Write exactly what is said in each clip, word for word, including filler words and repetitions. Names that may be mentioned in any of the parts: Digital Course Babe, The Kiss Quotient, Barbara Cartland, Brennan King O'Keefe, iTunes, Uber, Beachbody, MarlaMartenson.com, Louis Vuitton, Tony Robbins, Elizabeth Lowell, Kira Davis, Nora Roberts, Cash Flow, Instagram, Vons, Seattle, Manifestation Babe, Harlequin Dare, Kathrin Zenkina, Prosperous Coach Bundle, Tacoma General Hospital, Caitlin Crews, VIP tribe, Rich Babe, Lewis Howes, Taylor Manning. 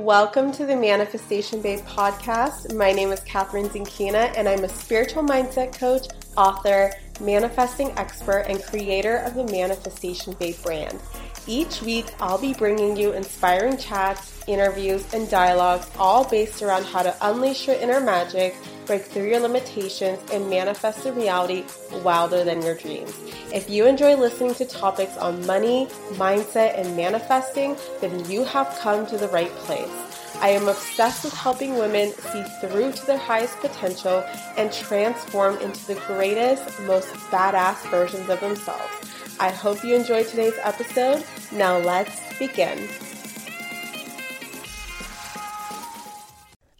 Welcome to the Manifestation Babe podcast. My name is Kathrin Zenkina, and I'm a spiritual mindset coach, author, manifesting expert, and creator of the Manifestation Babe brand. Each week, I'll be bringing you inspiring chats, interviews, and dialogues, all based around how to unleash your inner magic, break through your limitations, and manifest a reality wilder than your dreams. If you enjoy listening to topics on money, mindset, and manifesting, then you have come to the right place. I am obsessed with helping women see through to their highest potential and transform into the greatest, most badass versions of themselves. I hope you enjoyed today's episode. Now let's begin.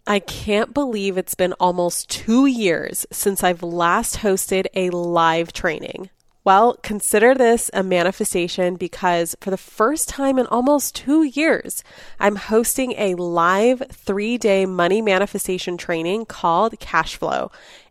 I can't believe it's been almost two years since I've last hosted a live training. Well, consider this a manifestation because for the first time in almost two years, I'm hosting a live three-day money manifestation training called Cash Flow.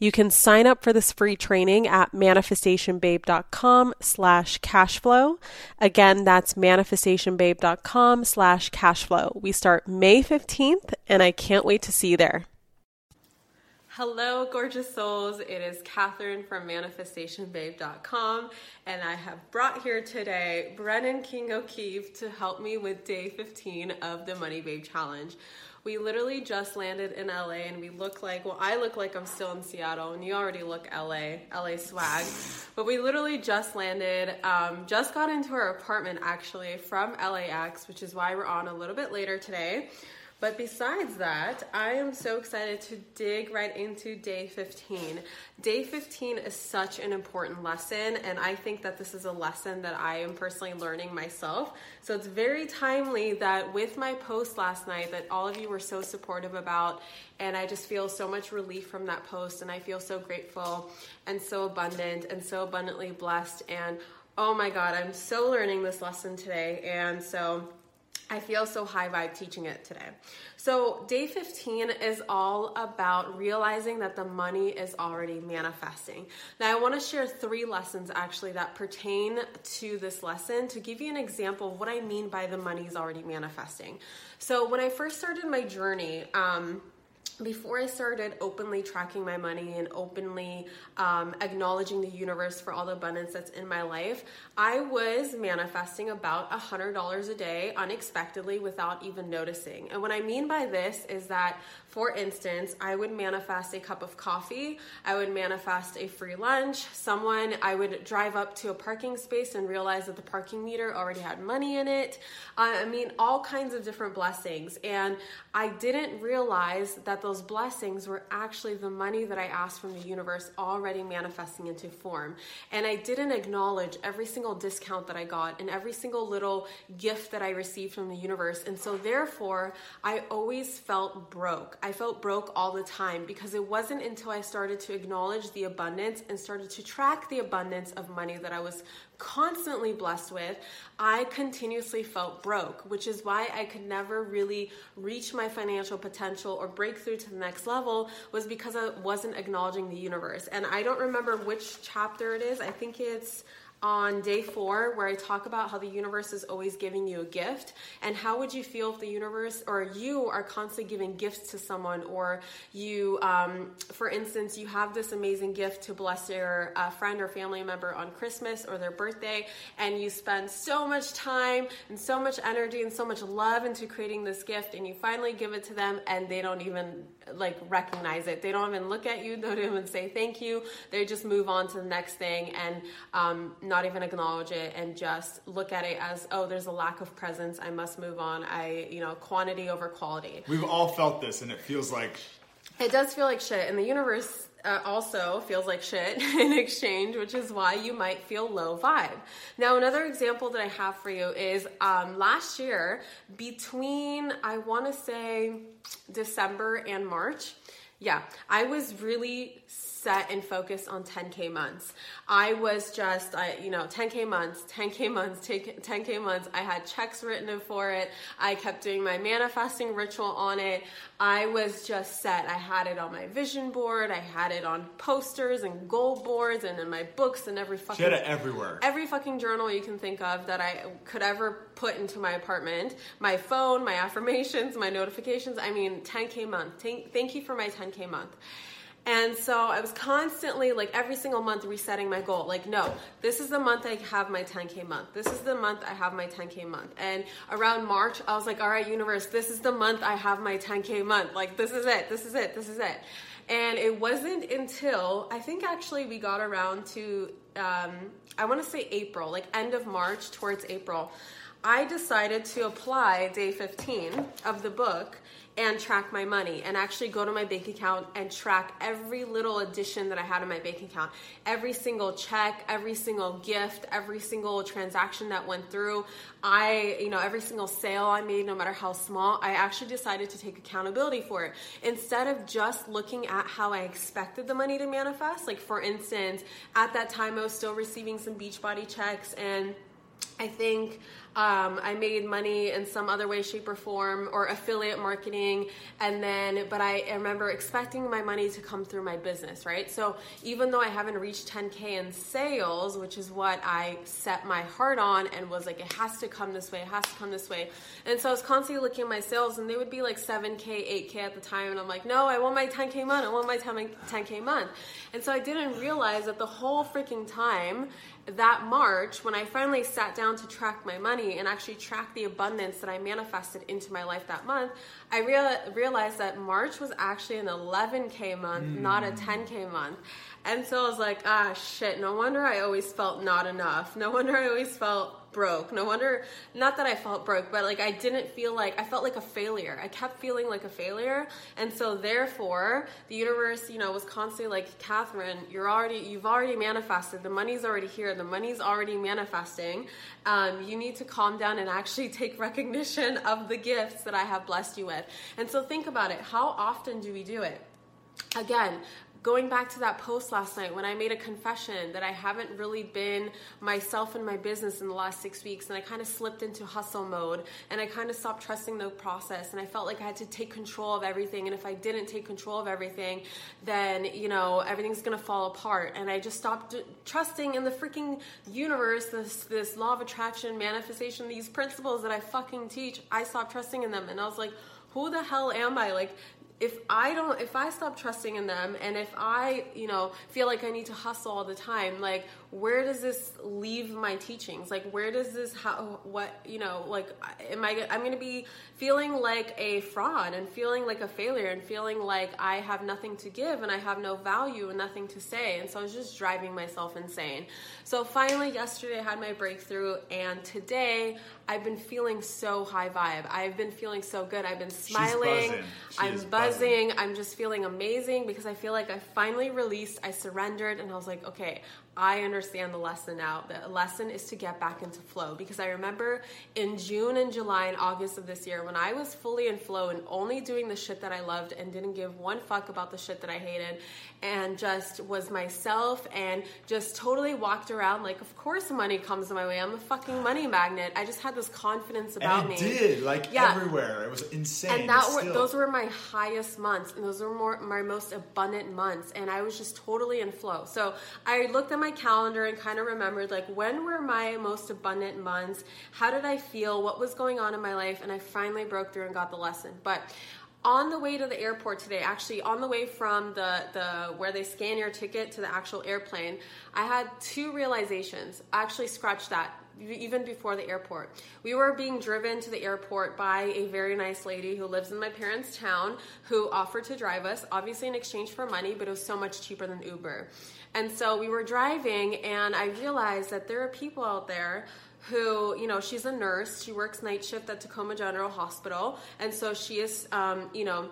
You can sign up for this free training at manifestationbabe.com slash cashflow. Again, that's manifestationbabe.com slash cashflow. We start May fifteenth, and I can't wait to see you there. Hello, gorgeous souls. It is Kathrin from manifestation babe dot com, and I have brought here today Brennan King O'Keefe to help me with day fifteen of the Money Babe Challenge. We literally just landed in L A and we look like, well, I look like I'm still in Seattle and you already look L A, L A swag. But we literally just landed, um, just got into our apartment actually from L A X, which is why we're on a little bit later today. But besides that, I am so excited to dig right into day fifteen. Day fifteen is such an important lesson, and I think that this is a lesson that I am personally learning myself. So it's very timely that with my post last night that all of you were so supportive about, and I just feel so much relief from that post, and I feel so grateful and so abundant and so abundantly blessed. And oh my God, I'm so learning this lesson today, and so I feel so high vibe teaching it today. So day fifteen is all about realizing that the money is already manifesting. Now I want to share three lessons actually that pertain to this lesson to give you an example of what I mean by the money is already manifesting. So when I first started my journey, um, before I started openly tracking my money and openly um, acknowledging the universe for all the abundance that's in my life, I was manifesting about one hundred dollars a day unexpectedly without even noticing. And what I mean by this is that, for instance, I would manifest a cup of coffee, I would manifest a free lunch, someone, I would drive up to a parking space and realize that the parking meter already had money in it. Uh, I mean, all kinds of different blessings. And I didn't realize that the those blessings were actually the money that I asked from the universe already manifesting into form. And I didn't acknowledge every single discount that I got and every single little gift that I received from the universe. And so therefore, I always felt broke. I felt broke all the time because it wasn't until I started to acknowledge the abundance and started to track the abundance of money that I was constantly blessed with, I continuously felt broke, which is why I could never really reach my financial potential or break through to the next level was because I wasn't acknowledging the universe. And I don't remember which chapter it is. I think it's on day four, where I talk about how the universe is always giving you a gift, and how would you feel if the universe or you are constantly giving gifts to someone, or you, um, for instance, you have this amazing gift to bless your uh, friend or family member on Christmas or their birthday, and you spend so much time and so much energy and so much love into creating this gift, and you finally give it to them, and they don't even like recognize it. They don't even look at you. They don't even say thank you. They just move on to the next thing and um, not even acknowledge it and just look at it as, oh, there's a lack of presence. I must move on. I, you know, quantity over quality. We've all felt this, and it feels like... It does feel like shit, and the universe uh, also feels like shit in exchange, which is why you might feel low vibe. Now, another example that I have for you is um, last year between, I want to say December and March. Yeah, I was really set and focused on ten K months. I was just, I, you know, ten K months, ten K months, ten K months. I had checks written in for it. I kept doing my manifesting ritual on it. I was just set. I had it on my vision board. I had it on posters and goal boards and in my books and every fucking... She had it everywhere. Every fucking journal you can think of that I could ever put into my apartment. My phone, my affirmations, my notifications. I mean, ten K month. Thank you for my ten K month. And so I was constantly, like, every single month resetting my goal. Like, no, this is the month I have my ten K month. This is the month I have my ten K month. And around March, I was like, all right, universe, this is the month I have my ten K month. Like, this is it. This is it. This is it. And it wasn't until, I think actually we got around to, um, I want to say April, like end of March towards April, I decided to apply day fifteen of the book and track my money and actually go to my bank account and track every little addition that I had in my bank account. Every single check, every single gift, every single transaction that went through. I, you know, every single sale I made, no matter how small, I actually decided to take accountability for it. Instead of just looking at how I expected the money to manifest, like for instance, at that time I was still receiving some Beachbody checks and I think um, I made money in some other way, shape, or form, or affiliate marketing, and then, but I remember expecting my money to come through my business, right? So even though I haven't reached ten K in sales, which is what I set my heart on and was like, it has to come this way, it has to come this way. And so I was constantly looking at my sales, and they would be like seven K, eight K at the time, and I'm like, no, I want my ten K month, I want my ten K month. And so I didn't realize that the whole freaking time, that March, when I finally sat down to track my money and actually track the abundance that I manifested into my life that month, I real- realized that March was actually an eleven K month, mm. not a ten K month. And so I was like, ah, shit, no wonder I always felt not enough. No wonder I always felt broke. No wonder, not that I felt broke, but like I didn't feel like, I felt like a failure. I kept feeling like a failure. And so therefore, the universe, you know, was constantly like, Kathrin, you're already, you've already manifested. The money's already here. The money's already manifesting. Um, you need to calm down and actually take recognition of the gifts that I have blessed you with. And so think about it. How often do we do it? Again, going back to that post last night when I made a confession that I haven't really been myself and my business in the last six weeks and I kind of slipped into hustle mode and I kind of stopped trusting the process and I felt like I had to take control of everything, and if I didn't take control of everything, then, you know, everything's going to fall apart. And I just stopped trusting in the freaking universe, this, this law of attraction, manifestation, these principles that I fucking teach. I stopped trusting in them and I was like, who the hell am I? Like, If I don't, if I stop trusting in them and if I, you know, feel like I need to hustle all the time, like, where does this leave my teachings? Like, where does this, how, what, you know, like, am I, I'm going to be feeling like a fraud and feeling like a failure and feeling like I have nothing to give and I have no value and nothing to say. And so I was just driving myself insane. So finally yesterday I had my breakthrough, and today I've been feeling so high vibe. I've been feeling so good. I've been smiling. I'm buzzing. I'm just feeling amazing because I feel like I finally released, I surrendered, and I was like, okay, I understand the lesson now. The lesson is to get back into flow, because I remember in June and July and August of this year when I was fully in flow and only doing the shit that I loved and didn't give one fuck about the shit that I hated and just was myself and just totally walked around like, of course money comes my way. I'm a fucking money magnet. I just had this confidence about and it me. It did, like yeah. everywhere. It was insane. And that were, still... those were my highest months, and those were more, my most abundant months, and I was just totally in flow. So I looked at my calendar and kind of remembered, like, when were my most abundant months? How did I feel? What was going on in my life? And I finally broke through and got the lesson. But on the way to the airport today, actually on the way from the, the where they scan your ticket to the actual airplane, I had two realizations. I actually scratched that. Even before the airport, we were being driven to the airport by a very nice lady who lives in my parents' town, who offered to drive us, obviously in exchange for money, but it was so much cheaper than Uber. And so we were driving, and I realized that there are people out there who, you know, she's a nurse, she works night shift at Tacoma General Hospital, and so she is, um, you know,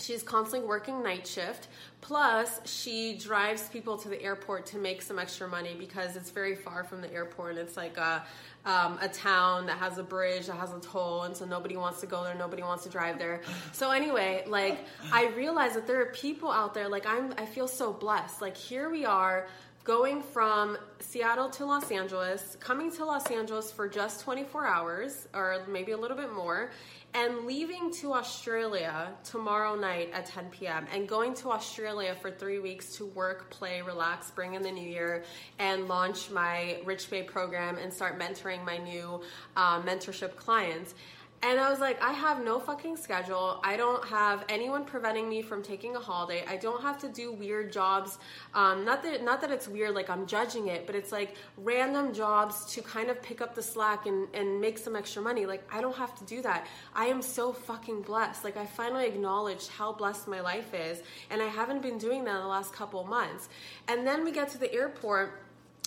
She's constantly working night shift, plus she drives people to the airport to make some extra money because it's very far from the airport. It's like a, um, a town that has a bridge, that has a toll, and so nobody wants to go there, nobody wants to drive there. So anyway, like, I realize that there are people out there, like, I'm, I feel so blessed. Like, here we are, going from Seattle to Los Angeles, coming to Los Angeles for just twenty-four hours, or maybe a little bit more, and leaving to Australia tomorrow night at ten p.m. and going to Australia for three weeks to work, play, relax, bring in the new year, and launch my Rich Babe program and start mentoring my new uh, mentorship clients. And I was like, I have no fucking schedule. I don't have anyone preventing me from taking a holiday. I don't have to do weird jobs. Um, not that not that it's weird, like I'm judging it, but it's like random jobs to kind of pick up the slack and, and make some extra money. Like, I don't have to do that. I am so fucking blessed. Like, I finally acknowledged how blessed my life is, and I haven't been doing that in the last couple months. And then we get to the airport,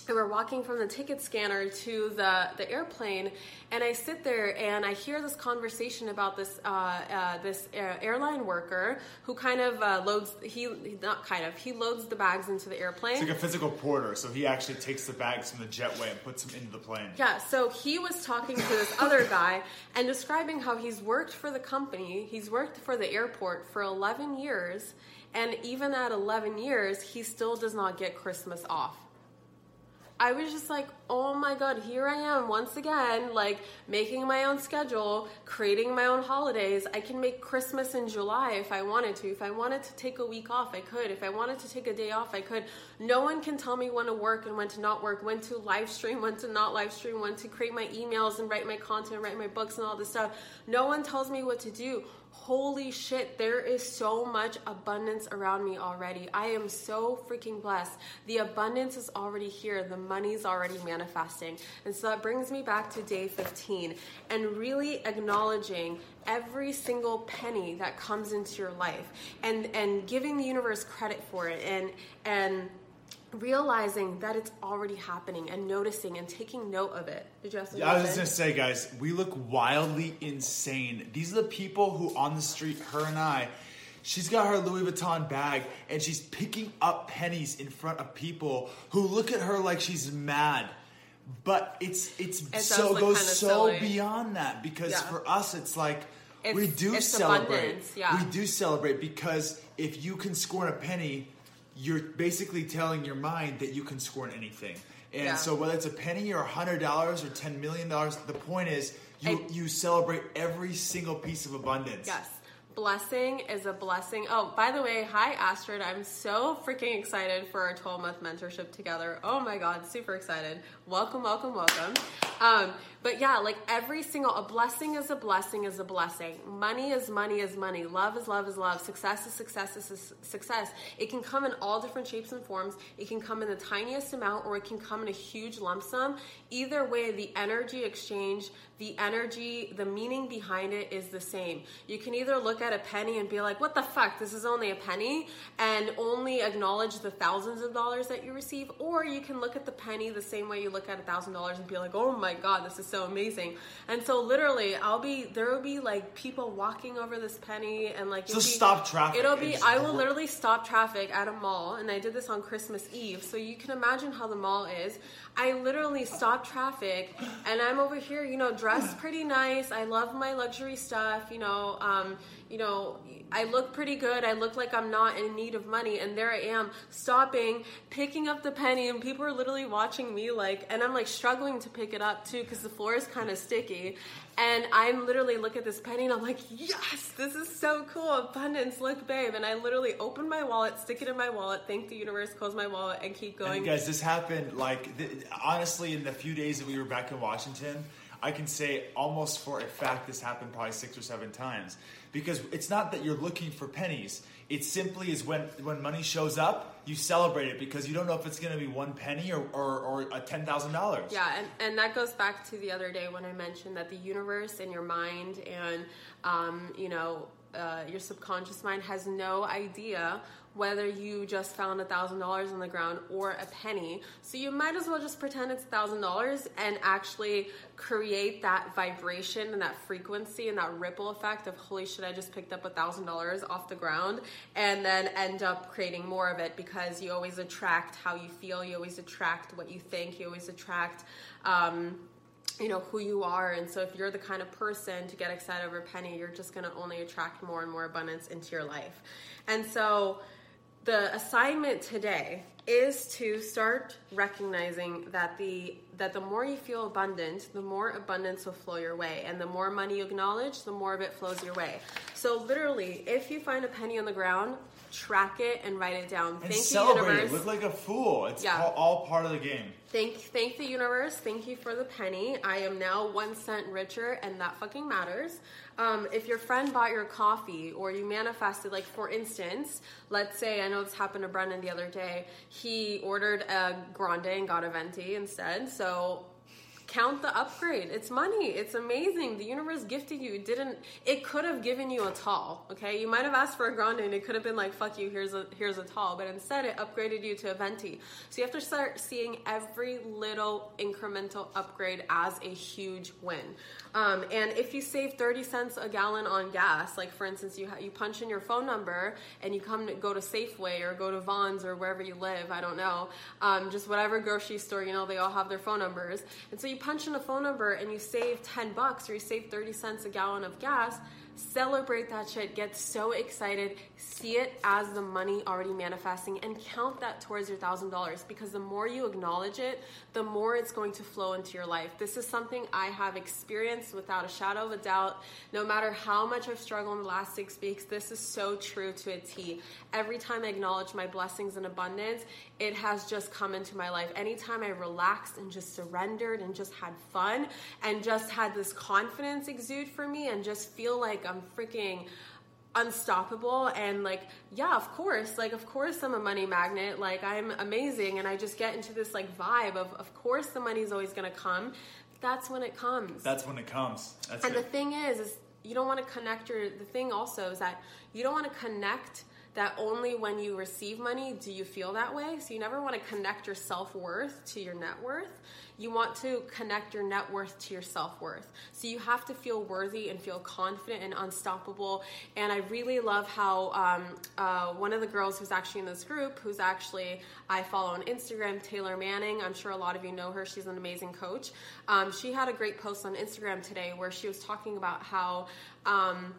and we're walking from the ticket scanner to the, the airplane, and I sit there and I hear this conversation about this uh, uh, this airline worker who kind of uh, loads, he not kind of, he loads the bags into the airplane. It's like a physical porter, so he actually takes the bags from the jetway and puts them into the plane. Yeah, so he was talking to this other guy and describing how he's worked for the company, he's worked for the airport for eleven years, and even at eleven years, he still does not get Christmas off. I was just like, oh my God, here I am once again, like making my own schedule, creating my own holidays. I can make Christmas in July if I wanted to. If I wanted to take a week off, I could. If I wanted to take a day off, I could. No one can tell me when to work and when to not work, when to live stream, when to not live stream, when to create my emails and write my content, write my books and all this stuff. No one tells me what to do. Holy shit, there is so much abundance around me already. I am so freaking blessed. The abundance is already here. The money's already manifesting. And so that brings me back to day fifteen and really acknowledging every single penny that comes into your life and, and giving the universe credit for it and and realizing that it's already happening and noticing and taking note of it. Did you have something? Yeah, I was just going to say, guys, we look wildly insane. These are the people who on the street, her and I, she's got her Louis Vuitton bag and she's picking up pennies in front of people who look at her like she's mad. But it's it's it so like goes so silly. Beyond that because yeah. For us, it's like it's, we do it's celebrate. Yeah. We do celebrate because if you can score a penny, you're basically telling your mind that you can score on anything. And yeah. So whether it's a penny or one hundred dollars or ten million dollars, the point is you, I, you celebrate every single piece of abundance. Yes. Blessing is a blessing. Oh, by the way, hi, Astrid. I'm so freaking excited for our twelve-month mentorship together. Oh, my God. Super excited. Welcome, welcome, welcome. Um, but, yeah, like every single – a blessing is a blessing is a blessing. Money is money is money. Love is love is love. Success is success is success. It can come in all different shapes and forms. It can come in the tiniest amount or it can come in a huge lump sum. Either way, the energy exchange, the energy, the meaning behind it is the same. You can either look at a penny and be like, what the fuck, this is only a penny, and only acknowledge the thousands of dollars that you receive, or you can look at the penny the same way you look at a thousand dollars and be like, oh my God, this is so amazing. And so literally I'll be there will be like people walking over this penny and like it'll so be, stop traffic it'll be I will literally stop traffic at a mall, and I did this on Christmas Eve, so you can imagine how the mall is. I literally stopped traffic and I'm over here, you know, dressed pretty nice, I love my luxury stuff, you know, um you know, I look pretty good. I look like I'm not in need of money. And there I am stopping, picking up the penny, and people are literally watching me like, and I'm like struggling to pick it up too because the floor is kind of sticky. And I'm literally look at this penny and I'm like, yes, this is so cool. Abundance, look, babe. And I literally open my wallet, stick it in my wallet, thank the universe, close my wallet, and keep going. And guys, this happened like, th- honestly, in the few days that we were back in Washington, I can say almost for a fact this happened probably six or seven times. Because it's not that you're looking for pennies. It simply is when, when money shows up, you celebrate it because you don't know if it's going to be one penny or, or, or a ten thousand dollars. Yeah, and, and that goes back to the other day when I mentioned that the universe and your mind and, um, you know, uh, your subconscious mind has no idea whether you just found a thousand dollars on the ground or a penny. So you might as well just pretend it's a thousand dollars and actually create that vibration and that frequency and that ripple effect of, holy shit, I just picked up a thousand dollars off the ground, and then end up creating more of it, because you always attract how you feel. You always attract what you think. You always attract, um, you know, who you are. And so if you're the kind of person to get excited over a penny, you're just going to only attract more and more abundance into your life. And so the assignment today is to start recognizing that the that the more you feel abundant, the more abundance will flow your way. And the more money you acknowledge, the more of it flows your way. So literally, if you find a penny on the ground, track it and write it down. And thank you, universe. It. Look like a fool. It's yeah. all, all part of the game. Thank, thank the universe. Thank you for the penny. I am now one cent richer, and that fucking matters. Um, if your friend bought your coffee or you manifested, like for instance, let's say, I know this happened to Brennan the other day. He ordered a grande and got a venti instead. So count the upgrade. It's money. It's amazing. The universe gifted you. It didn't, it could have given you a tall, okay? You might have asked for a grande and it could have been like, fuck you, here's a here's a tall. But instead, it upgraded you to a venti. So you have to start seeing every little incremental upgrade as a huge win. Um, and if you save thirty cents a gallon on gas, like for instance, you ha- you punch in your phone number and you come to go to Safeway or go to Vons or wherever you live, I don't know, um, just whatever grocery store, you know, they all have their phone numbers. And so you punch in a phone number and you save ten bucks or you save thirty cents a gallon of gas. Celebrate that shit. Get so excited. See it as the money already manifesting and count that towards your thousand dollars, because the more you acknowledge it, the more it's going to flow into your life. This is something I have experienced without a shadow of a doubt. No matter how much I've struggled in the last six weeks, this is so true to a T. Every time I acknowledge my blessings and abundance, it has just come into my life. Anytime I relaxed and just surrendered and just had fun and just had this confidence exude for me and just feel like I'm freaking unstoppable and like, yeah, of course, like, of course I'm a money magnet, like I'm amazing, and I just get into this like vibe of, of course the money's always gonna come. That's when it comes. That's when it comes. That's and it. The thing is, is you don't want to connect your, the thing also is that you don't want to connect that only when you receive money do you feel that way. So you never want to connect your self-worth to your net worth. You want to connect your net worth to your self-worth. So you have to feel worthy and feel confident and unstoppable. And I really love how um, uh, one of the girls who's actually in this group, who's actually, I follow on Instagram, Taylor Manning. I'm sure a lot of you know her. She's an amazing coach. Um, she had a great post on Instagram today where she was talking about how... Um,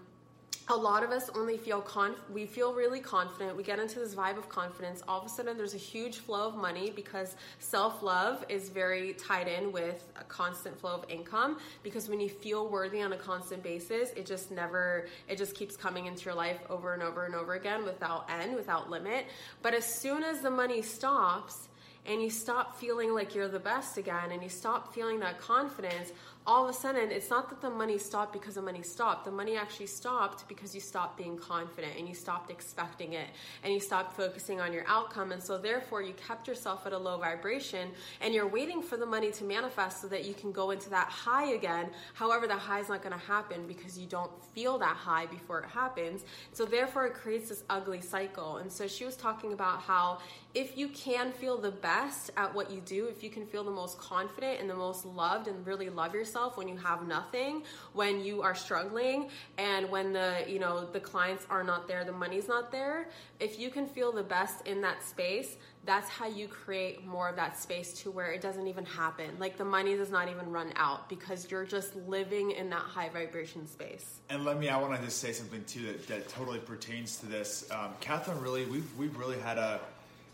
A lot of us only feel, conf- we feel really confident. We get into this vibe of confidence. All of a sudden, there's a huge flow of money because self-love is very tied in with a constant flow of income, because when you feel worthy on a constant basis, it just never, it just keeps coming into your life over and over and over again without end, without limit. But as soon as the money stops and you stop feeling like you're the best again and you stop feeling that confidence, all of a sudden, it's not that the money stopped because the money stopped. The money actually stopped because you stopped being confident and you stopped expecting it and you stopped focusing on your outcome. And so therefore, you kept yourself at a low vibration and you're waiting for the money to manifest so that you can go into that high again. However, the high is not going to happen because you don't feel that high before it happens. So therefore, it creates this ugly cycle. And so she was talking about how if you can feel the best at what you do, if you can feel the most confident and the most loved and really love yourself, when you have nothing, when you are struggling, and when the, you know, the clients are not there, the money's not there, if you can feel the best in that space, that's how you create more of that space to where it doesn't even happen. Like the money does not even run out because you're just living in that high vibration space. And let me, I want to just say something too that, that totally pertains to this. Um, Kathrin, really, we've, we've really had a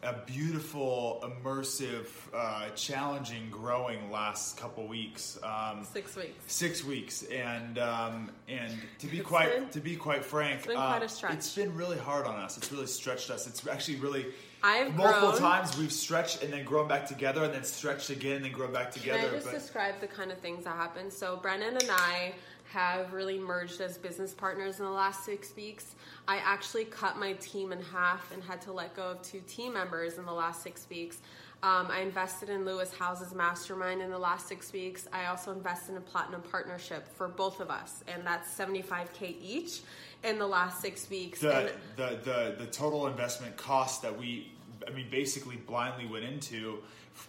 a beautiful, immersive, uh, challenging, growing last couple weeks. Um, six weeks. Six weeks, and um, and to be it's quite been, to be quite frank, it's been, uh, quite a it's been really hard on us. It's really stretched us. It's actually really I've multiple grown. times we've stretched and then grown back together, and then stretched again and then grown back together. Can I just but, describe the kind of things that happen? So Brennan and I have really merged as business partners in the last six weeks. I actually cut my team in half and had to let go of two team members in the last six weeks. Um, I invested in Lewis Howes' mastermind in the last six weeks. I also invested in a platinum partnership for both of us, and that's seventy-five K each in the last six weeks. The, and the, the, the total investment cost that we, I mean, basically blindly went into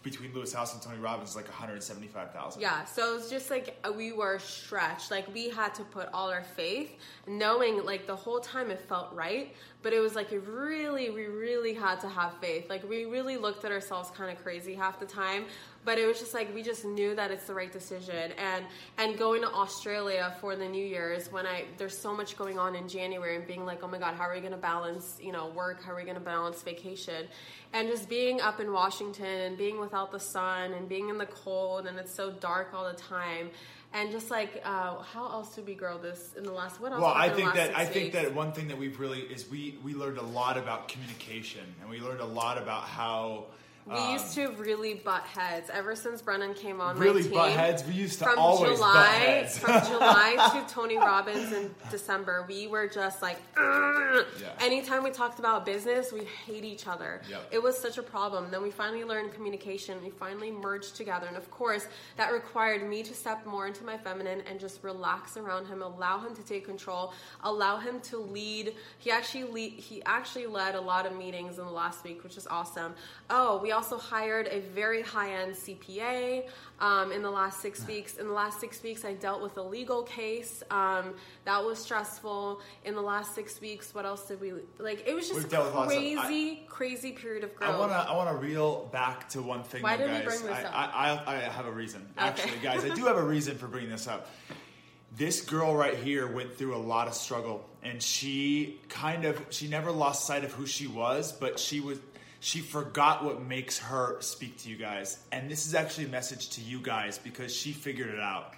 between Lewis Howes and Tony Robbins is like one hundred seventy-five thousand dollars. Yeah, so it's just like we were stretched. Like we had to put all our faith, knowing like the whole time it felt right, but it was like it really, we really had to have faith. Like we really looked at ourselves kind of crazy half the time, but it was just like we just knew that it's the right decision. And and going to Australia for the New Year's, when I there's so much going on in January, and being like, oh my God, how are we going to balance, you know, work? How are we going to balance vacation? And just being up in Washington and being without the sun and being in the cold, and it's so dark all the time. And just like, uh, how else did we grow this in the last? What else? Well, I think that I think that one thing that we've really is we we learned a lot about communication, and we learned a lot about how. We um, used to really butt heads ever since Brennan came on. Really my team, butt heads. We used to from always July, butt heads. From July to Tony Robbins in December, we were just like, yeah. Anytime we talked about business, we hate each other. Yep. It was such a problem. Then we finally learned communication. We finally merged together, and of course, that required me to step more into my feminine and just relax around him, allow him to take control, allow him to lead. He actually lead, he actually led a lot of meetings in the last week, which is awesome. Oh, we. We also hired a very high-end C P A um, in the last six weeks. In the last six weeks, I dealt with a legal case. Um, that was stressful. In the last six weeks, what else did we... Like, it was just a crazy, I, crazy period of growth. I want to I want to reel back to one thing, Why though, did guys. We bring this I, up? I, I, I have a reason. Okay. Actually, guys, I do have a reason for bringing this up. This girl right here went through a lot of struggle, and she kind of... She never lost sight of who she was, but she was... She forgot what makes her speak to you guys. And this is actually a message to you guys because she figured it out.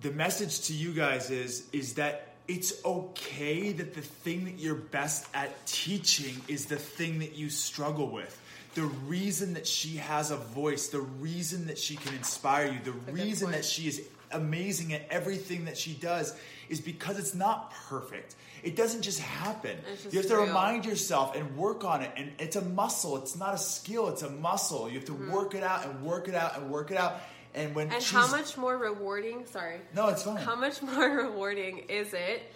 The message to you guys is, is that it's okay that the thing that you're best at teaching is the thing that you struggle with. The reason that she has a voice, the reason that she can inspire you, the reason that she is amazing at everything that she does is because it's not perfect. It doesn't just happen. Just you have to real. remind yourself and work on it. And it's a muscle. It's not a skill. It's a muscle. You have to mm-hmm. work it out and work it out and work it out. And when and how much more rewarding? Sorry. No, it's fine. How much more rewarding is it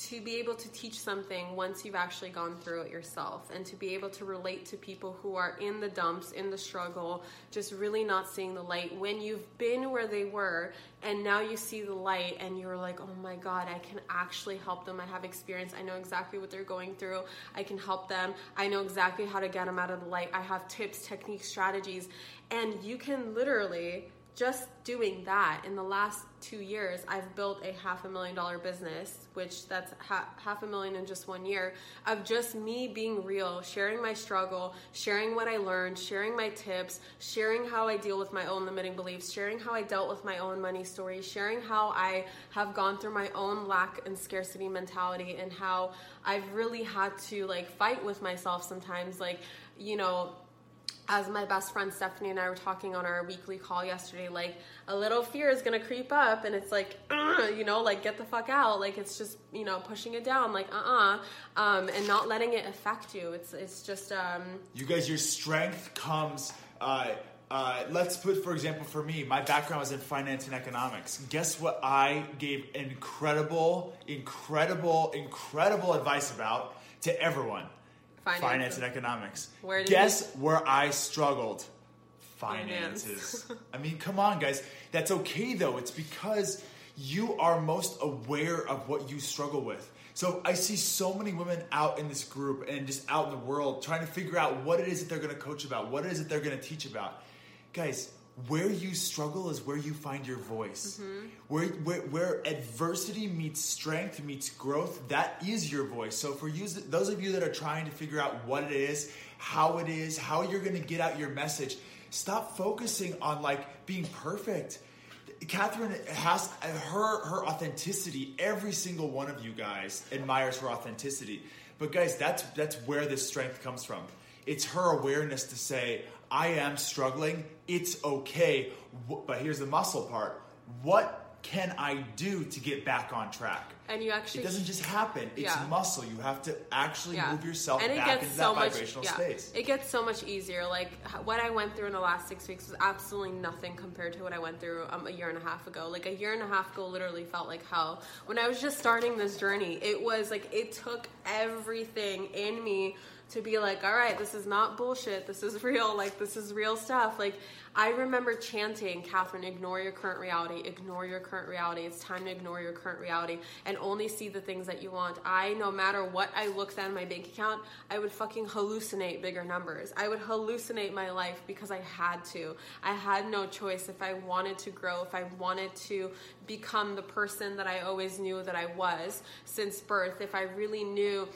to be able to teach something once you've actually gone through it yourself, and to be able to relate to people who are in the dumps, in the struggle, just really not seeing the light, when you've been where they were and now you see the light and you're like, oh my God, I can actually help them. I have experience. I know exactly what they're going through. I can help them. I know exactly how to get them out of the light. I have tips, techniques, strategies, and you can literally... Just doing that, in the last two years, I've built a half a million dollar business, which that's ha- half a million in just one year, of just me being real, sharing my struggle, sharing what I learned, sharing my tips, sharing how I deal with my own limiting beliefs, sharing how I dealt with my own money story, sharing how I have gone through my own lack and scarcity mentality, and how I've really had to like fight with myself sometimes, like, you know, as my best friend Stephanie and I were talking on our weekly call yesterday, like a little fear is going to creep up, and it's like, you know, like get the fuck out. Like it's just, you know, pushing it down, like, uh-uh, um, and not letting it affect you. It's it's just... Um, you guys, your strength comes... Uh, uh, let's put, for example, for me, my background was in finance and economics. Guess what I gave incredible, incredible, incredible advice about to everyone? Finances. Finance and economics. Where Guess you... where I struggled? Finances. Finance. I mean, come on, guys. That's okay, though. It's because you are most aware of what you struggle with. So I see so many women out in this group and just out in the world trying to figure out what it is that they're going to coach about, what it is that they're going to teach about. Guys, where you struggle is where you find your voice. Mm-hmm. Where, where where adversity meets strength, meets growth, that is your voice. So for you, those of you that are trying to figure out what it is, how it is, how you're going to get out your message, stop focusing on like being perfect. Kathrin has her her authenticity. Every single one of you guys admires her authenticity. But guys, that's that's where this strength comes from. It's her awareness to say, I am struggling. It's okay. But here's the muscle part. What can I do to get back on track? And you actually... It doesn't just happen. It's yeah. muscle. You have to actually yeah. move yourself and back into so that much, vibrational yeah. space. It gets so much easier. Like, what I went through in the last six weeks was absolutely nothing compared to what I went through um, a year and a half ago. Like, a year and a half ago literally felt like hell. When I was just starting this journey, it was like, it took everything in me to be like, all right, this is not bullshit. This is real. Like, this is real stuff. Like, I remember chanting, Kathrin, ignore your current reality. Ignore your current reality. It's time to ignore your current reality and only see the things that you want. I, no matter what I looked at in my bank account, I would fucking hallucinate bigger numbers. I would hallucinate my life because I had to. I had no choice. If I wanted to grow, if I wanted to become the person that I always knew that I was since birth, if I really knew...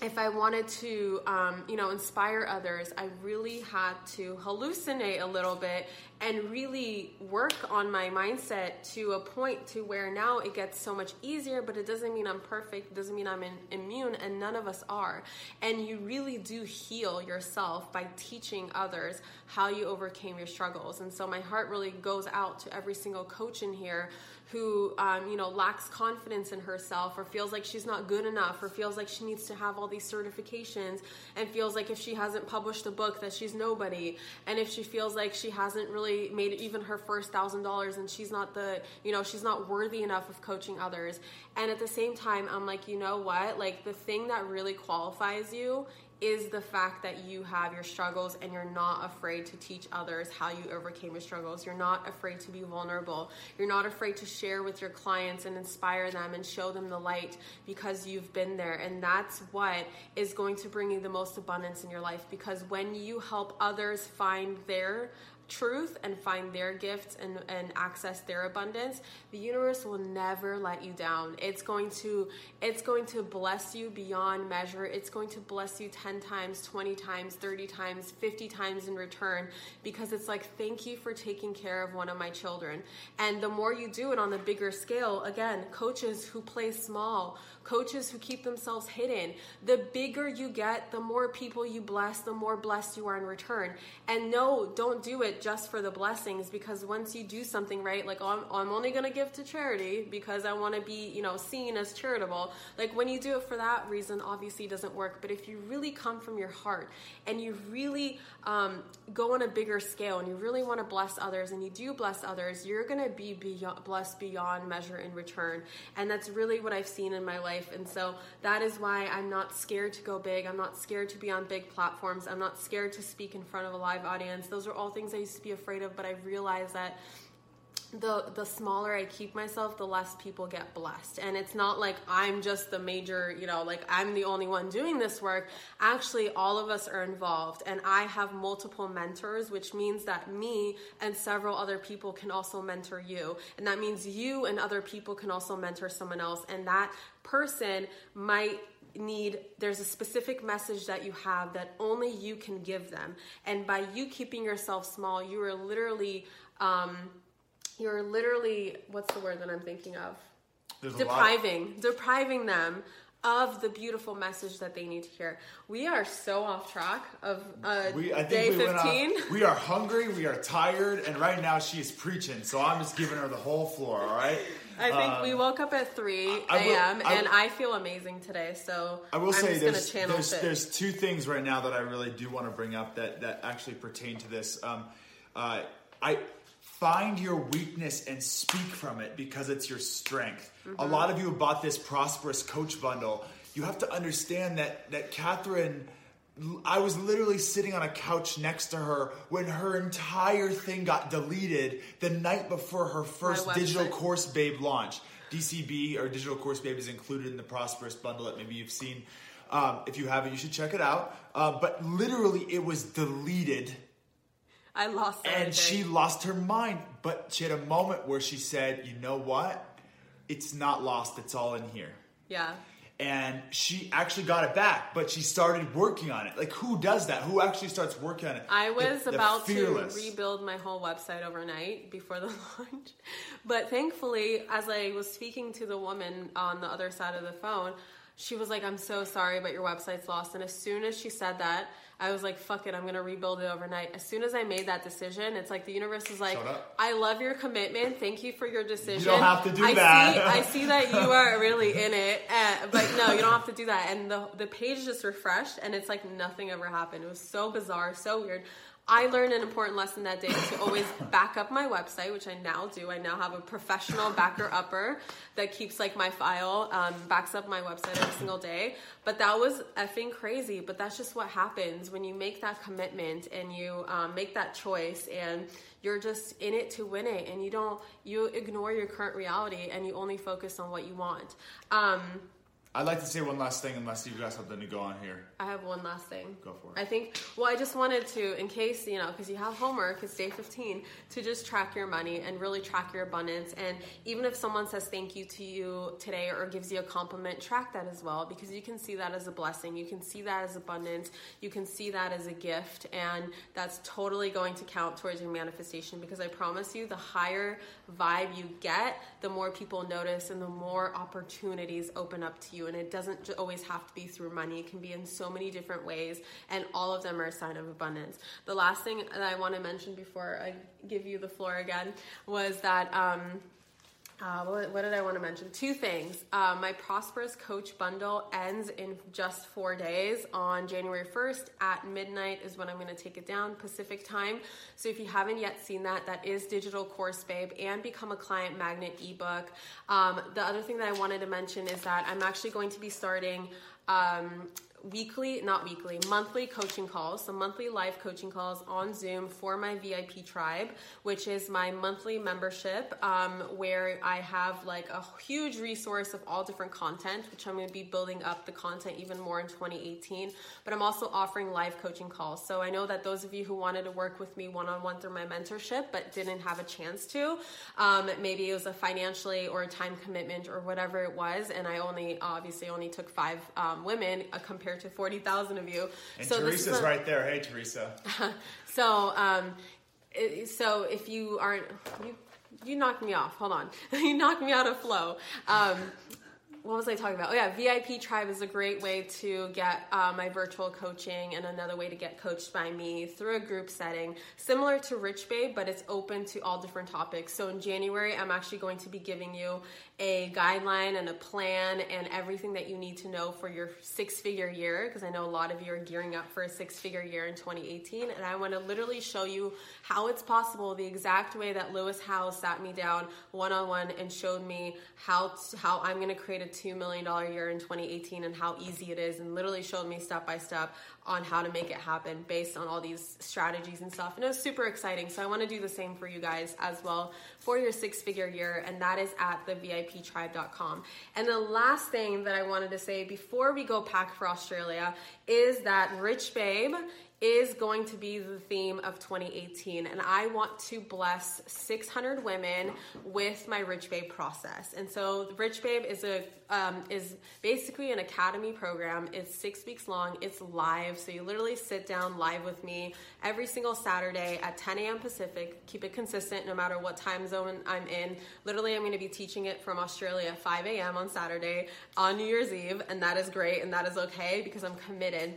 If I wanted to, um, you know, inspire others, I really had to hallucinate a little bit and really work on my mindset to a point to where now it gets so much easier, but it doesn't mean I'm perfect. It doesn't mean I'm in, immune, and none of us are. And you really do heal yourself by teaching others how you overcame your struggles. And so my heart really goes out to every single coach in here who, um, you know, lacks confidence in herself or feels like she's not good enough or feels like she needs to have all these certifications and feels like if she hasn't published a book that she's nobody, and if she feels like she hasn't really made even her first thousand dollars and she's not the, you know, she's not worthy enough of coaching others. And at the same time, I'm like, you know what? Like, the thing that really qualifies you is the fact that you have your struggles and you're not afraid to teach others how you overcame your struggles. You're not afraid to be vulnerable. You're not afraid to share with your clients and inspire them and show them the light because you've been there. And that's what is going to bring you the most abundance in your life, because when you help others find their truth and find their gifts and, and access their abundance, the universe will never let you down. It's going to, it's going to bless you beyond measure. It's going to bless you ten times, twenty times, thirty times, fifty times in return, because it's like, thank you for taking care of one of my children. And the more you do it on the bigger scale, again, coaches who play small, coaches who keep themselves hidden, the bigger you get, the more people you bless, the more blessed you are in return. And no, don't do it just for the blessings, because once you do something right, like, oh, I'm, I'm only going to give to charity because I want to be, you know, seen as charitable. Like, when you do it for that reason, obviously it doesn't work. But if you really come from your heart and you really um, go on a bigger scale and you really want to bless others and you do bless others, you're going to be beyond, blessed beyond measure in return. And that's really what I've seen in my life. And so that is why I'm not scared to go big. I'm not scared to be on big platforms. I'm not scared to speak in front of a live audience. Those are all things I used to be afraid of, but I realized that the the smaller I keep myself, the less people get blessed. And it's not like I'm just the major, you know, like I'm the only one doing this work. Actually, all of us are involved, and I have multiple mentors, which means that me and several other people can also mentor you, and that means you and other people can also mentor someone else, and that person might need, there's a specific message that you have that only you can give them. And by you keeping yourself small, you are literally, um, you're literally, what's the word that I'm thinking of? There's depriving, depriving them of the beautiful message that they need to hear. We are so off track of uh, we, I think day we fifteen. Off, we are hungry, we are tired, and right now she is preaching, so I'm just giving her the whole floor, all right? I think um, we woke up at three a.m. and I feel amazing today, so I will I'm say just there's, gonna channel there's, it. There's two things right now that I really do want to bring up that, that actually pertain to this. Um, uh, I find your weakness and speak from it, because it's your strength. Mm-hmm. A lot of you have bought this Prosperous Coach Bundle. You have to understand that that Kathrin, I was literally sitting on a couch next to her when her entire thing got deleted the night before her first Digital Course Babe launch. D C B, or Digital Course Babe, is included in the Prosperous Bundle that maybe you've seen. Um, if you haven't, you should check it out. Uh, but literally, it was deleted. I lost everything. And she lost her mind. But she had a moment where she said, you know what? It's not lost. It's all in here. Yeah. And she actually got it back, but she started working on it. Like, who does that? Who actually starts working on it? I was the, the about fearless. to rebuild my whole website overnight before the launch. But thankfully, as I was speaking to the woman on the other side of the phone, she was like, I'm so sorry, but your website's lost. And as soon as she said that, I was like, fuck it, I'm going to rebuild it overnight. As soon as I made that decision, it's like the universe is like, I love your commitment. Thank you for your decision. You don't have to do I that. See, I see that you are really in it. Uh, but no, you don't have to do that. And the the page just refreshed, and it's like nothing ever happened. It was so bizarre, so weird. I learned an important lesson that day to always back up my website, which I now do. I now have a professional backer-upper that keeps like my file, um, backs up my website every single day. But that was effing crazy. But that's just what happens when you make that commitment and you um, make that choice, and you're just in it to win it, and you don't, you ignore your current reality and you only focus on what you want. Um, I'd like to say one last thing, unless you've got something to go on here. I have one last thing. Go for it. I think, well, I just wanted to, in case, you know, because you have homework, it's day fifteen, to just track your money and really track your abundance. And even if someone says thank you to you today or gives you a compliment, track that as well, because you can see that as a blessing. You can see that as abundance. You can see that as a gift. And that's totally going to count towards your manifestation, because I promise you, the higher vibe you get, the more people notice and the more opportunities open up to you. And it doesn't always have to be through money. It can be in so many different ways, and all of them are a sign of abundance. The last thing that I want to mention before I give you the floor again was that, um, uh, what, what did I want to mention? Two things. Uh, my Prosperous Coach Bundle ends in just four days on January first at midnight is when I'm going to take it down Pacific time. So if you haven't yet seen that, that is Digital Course Babe and Become a Client Magnet ebook. Um, the other thing that I wanted to mention is that I'm actually going to be starting um, weekly, not weekly, monthly coaching calls, so monthly live coaching calls on Zoom for my V I P tribe, which is my monthly membership, um, where I have like a huge resource of all different content, which I'm going to be building up the content even more in twenty eighteen, but I'm also offering live coaching calls. So I know that those of you who wanted to work with me one-on-one through my mentorship, but didn't have a chance to, um, maybe it was a financially or a time commitment or whatever it was, and I only, obviously only took five um, women, a comparison to forty thousand of you. And so Teresa's this a, right there. Hey, Teresa. so, um, it, so if you aren't, you, you knocked me off. Hold on. You knocked me out of flow. Um, What was I talking about? Oh yeah, V I P Tribe is a great way to get uh, my virtual coaching, and another way to get coached by me through a group setting, similar to Rich Babe, but it's open to all different topics. So in January, I'm actually going to be giving you a guideline and a plan and everything that you need to know for your six-figure year, because I know a lot of you are gearing up for a six-figure year in twenty eighteen, and I want to literally show you how it's possible, the exact way that Lewis Howes sat me down one-on-one and showed me how to, how I'm going to create a two million dollars year in twenty eighteen and how easy it is, and literally showed me step by step on how to make it happen based on all these strategies and stuff. And it was super exciting. So I want to do the same for you guys as well for your six figure year. And that is at the V I P tribe dot com. And the last thing that I wanted to say before we go pack for Australia is that Rich Babe is going to be the theme of twenty eighteen, and I want to bless six hundred women with my Rich Babe process. And so Rich Babe is a um, is basically an academy program. It's six weeks long. It's live, so you literally sit down live with me every single Saturday at ten a.m. Pacific. Keep it consistent no matter what time zone I'm in. Literally, I'm going to be teaching it from Australia at five a.m. on Saturday on New Year's Eve, and that is great, and that is okay, because I'm committed.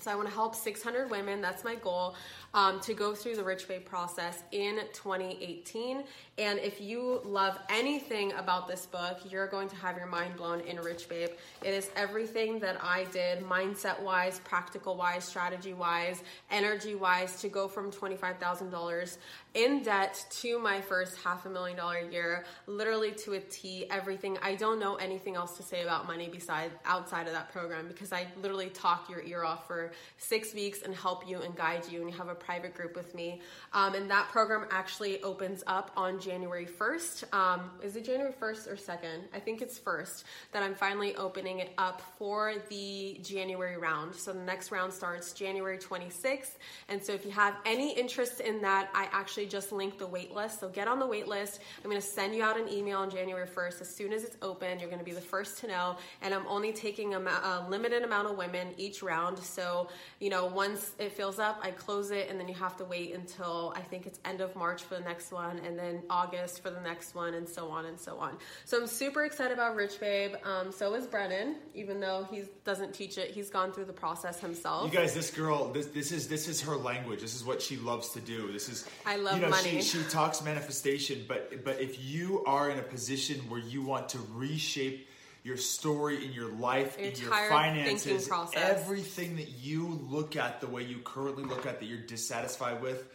So I want to help six hundred women, that's my goal, um, to go through the Rich Babe process in twenty eighteen. And if you love anything about this book, you're going to have your mind blown in Rich Babe. It is everything that I did mindset-wise, practical-wise, strategy-wise, energy-wise to go from twenty-five thousand dollars in debt to my first half a million dollar year, literally to a T, everything. I don't know anything else to say about money besides outside of that program, because I literally talk your ear off for six weeks and help you and guide you, and you have a private group with me. Um, and that program actually opens up on January first. Um, is it January first or second? I think it's first that I'm finally opening it up for the January round. So the next round starts January twenty-sixth. And so if you have any interest in that, I actually just linked the wait list. So get on the wait list. I'm going to send you out an email on January first. As soon as it's open, you're going to be the first to know. And I'm only taking a, a limited amount of women each round. So, you know, once it fills up, I close it, and then you have to wait until I think it's end of March for the next one, and then August for the next one, and so on and so on. So I'm super excited about Rich Babe. Um, so is Brennan, even though he doesn't teach it. He's gone through the process himself. You guys, this girl, this this is this is her language. This is what she loves to do. This is I love you know, money. She, she talks manifestation, but but if you are in a position where you want to reshape your story in your life, your in your finances, everything that you look at the way you currently look at that you're dissatisfied with,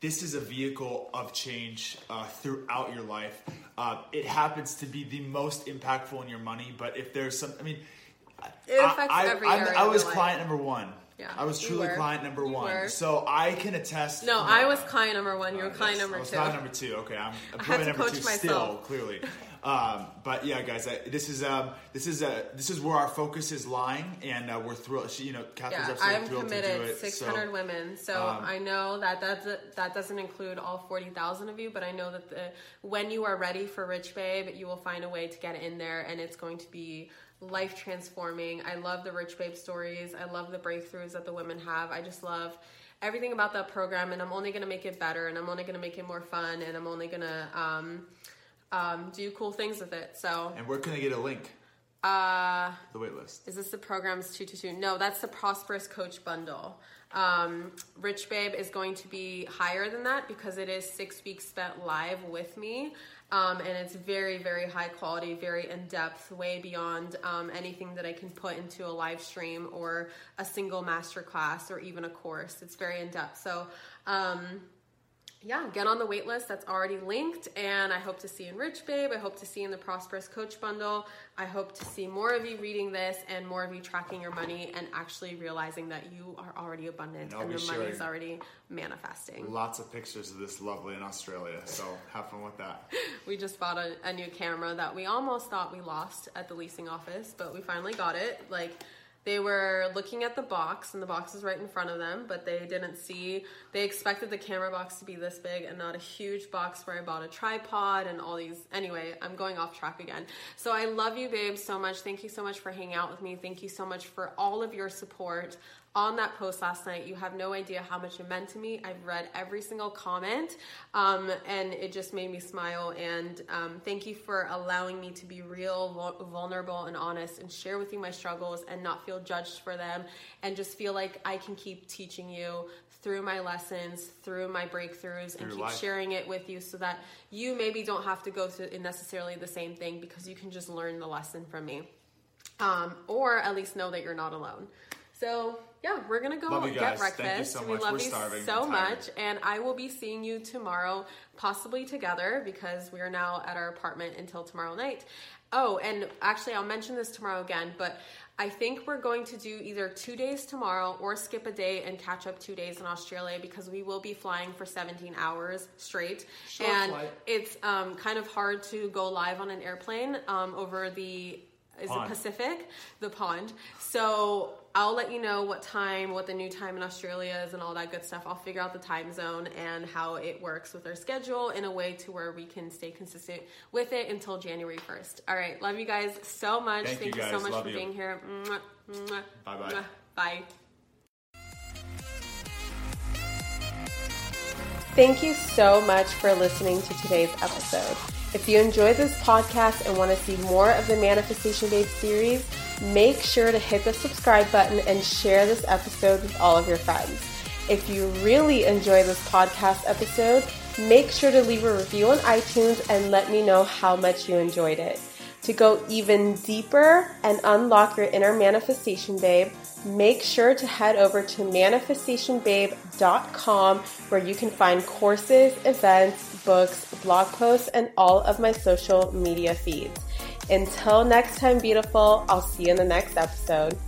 this is a vehicle of change uh, throughout your life. Uh, it happens to be the most impactful in your money, but if there's some, I mean, it affects I, every I, area I was client life. number one. Yeah, I was truly client number one, were. so I can attest. No, I was client number one. You were uh, client yes, number two. I was client number two. Okay, I'm, I'm client number two myself. still, clearly. um, but yeah, guys, I, this is um, this is a this is where our focus is lying, and uh, we're thrilled. She, you know, Kathrin's yeah, absolutely I'm thrilled committed, to do it. six hundred so, women. So um, I know that that's a, that doesn't include all forty thousand of you, but I know that the, when you are ready for Rich Babe, you will find a way to get in there, and it's going to be life transforming. I love the Rich Babe stories. I love the breakthroughs that the women have. I just love everything about that program, and I'm only going to make it better, and I'm only going to make it more fun, and I'm only going to um, um, do cool things with it. So, and where can I get a link? Uh, the wait list. Is this the program's two two two? No, that's the Prosperous Coach Bundle. Um, Rich Babe is going to be higher than that because it is six weeks spent live with me. Um, and it's very, very high quality, very in-depth, way beyond um, anything that I can put into a live stream or a single masterclass or even a course. It's very in-depth. So, um, yeah, get on the wait list. That's already linked. And I hope to see you in Rich Babe. I hope to see you in the Prosperous Coach Bundle. I hope to see more of you reading this and more of you tracking your money and actually realizing that you are already abundant and, and your money is already manifesting. Lots of pictures of this lovely in Australia. So have fun with that. We just bought a, a new camera that we almost thought we lost at the leasing office, but we finally got it. Like, they were looking at the box, and the box is right in front of them, but they didn't see. They expected the camera box to be this big and not a huge box where I bought a tripod and all these. Anyway, I'm going off track again. So I love you, babe, so much. Thank you so much for hanging out with me. Thank you so much for all of your support on that post last night. You have no idea how much it meant to me. I've read every single comment, um, and it just made me smile. And um, thank you for allowing me to be real, vulnerable, and honest, and share with you my struggles and not feel judged for them, and just feel like I can keep teaching you through my lessons, through my breakthroughs, and keep sharing it with you so that you maybe don't have to go through necessarily the same thing, because you can just learn the lesson from me, um, or at least know that you're not alone. So yeah, we're going to go and get breakfast. So we love we're you starving. so much. And I will be seeing you tomorrow, possibly together, because we are now at our apartment until tomorrow night. Oh, and actually I'll mention this tomorrow again, but I think we're going to do either two days tomorrow or skip a day and catch up two days in Australia, because we will be flying for seventeen hours straight. Short and flight. It's um, kind of hard to go live on an airplane um, over the is pond. the Pacific, the pond. So I'll let you know what time, what the new time in Australia is and all that good stuff. I'll figure out the time zone and how it works with our schedule in a way to where we can stay consistent with it until January first. All right. Love you guys so much. Thank, Thank you, you so much love for you. being here. Bye-bye. Bye. Bye. Thank you so much for listening to today's episode. If you enjoyed this podcast and want to see more of the Manifestation Babe series, make sure to hit the subscribe button and share this episode with all of your friends. If you really enjoy this podcast episode, make sure to leave a review on iTunes and let me know how much you enjoyed it. To go even deeper and unlock your inner Manifestation Babe, make sure to head over to manifestation babe dot com, where you can find courses, events, books, blog posts, and all of my social media feeds. Until next time, beautiful, I'll see you in the next episode.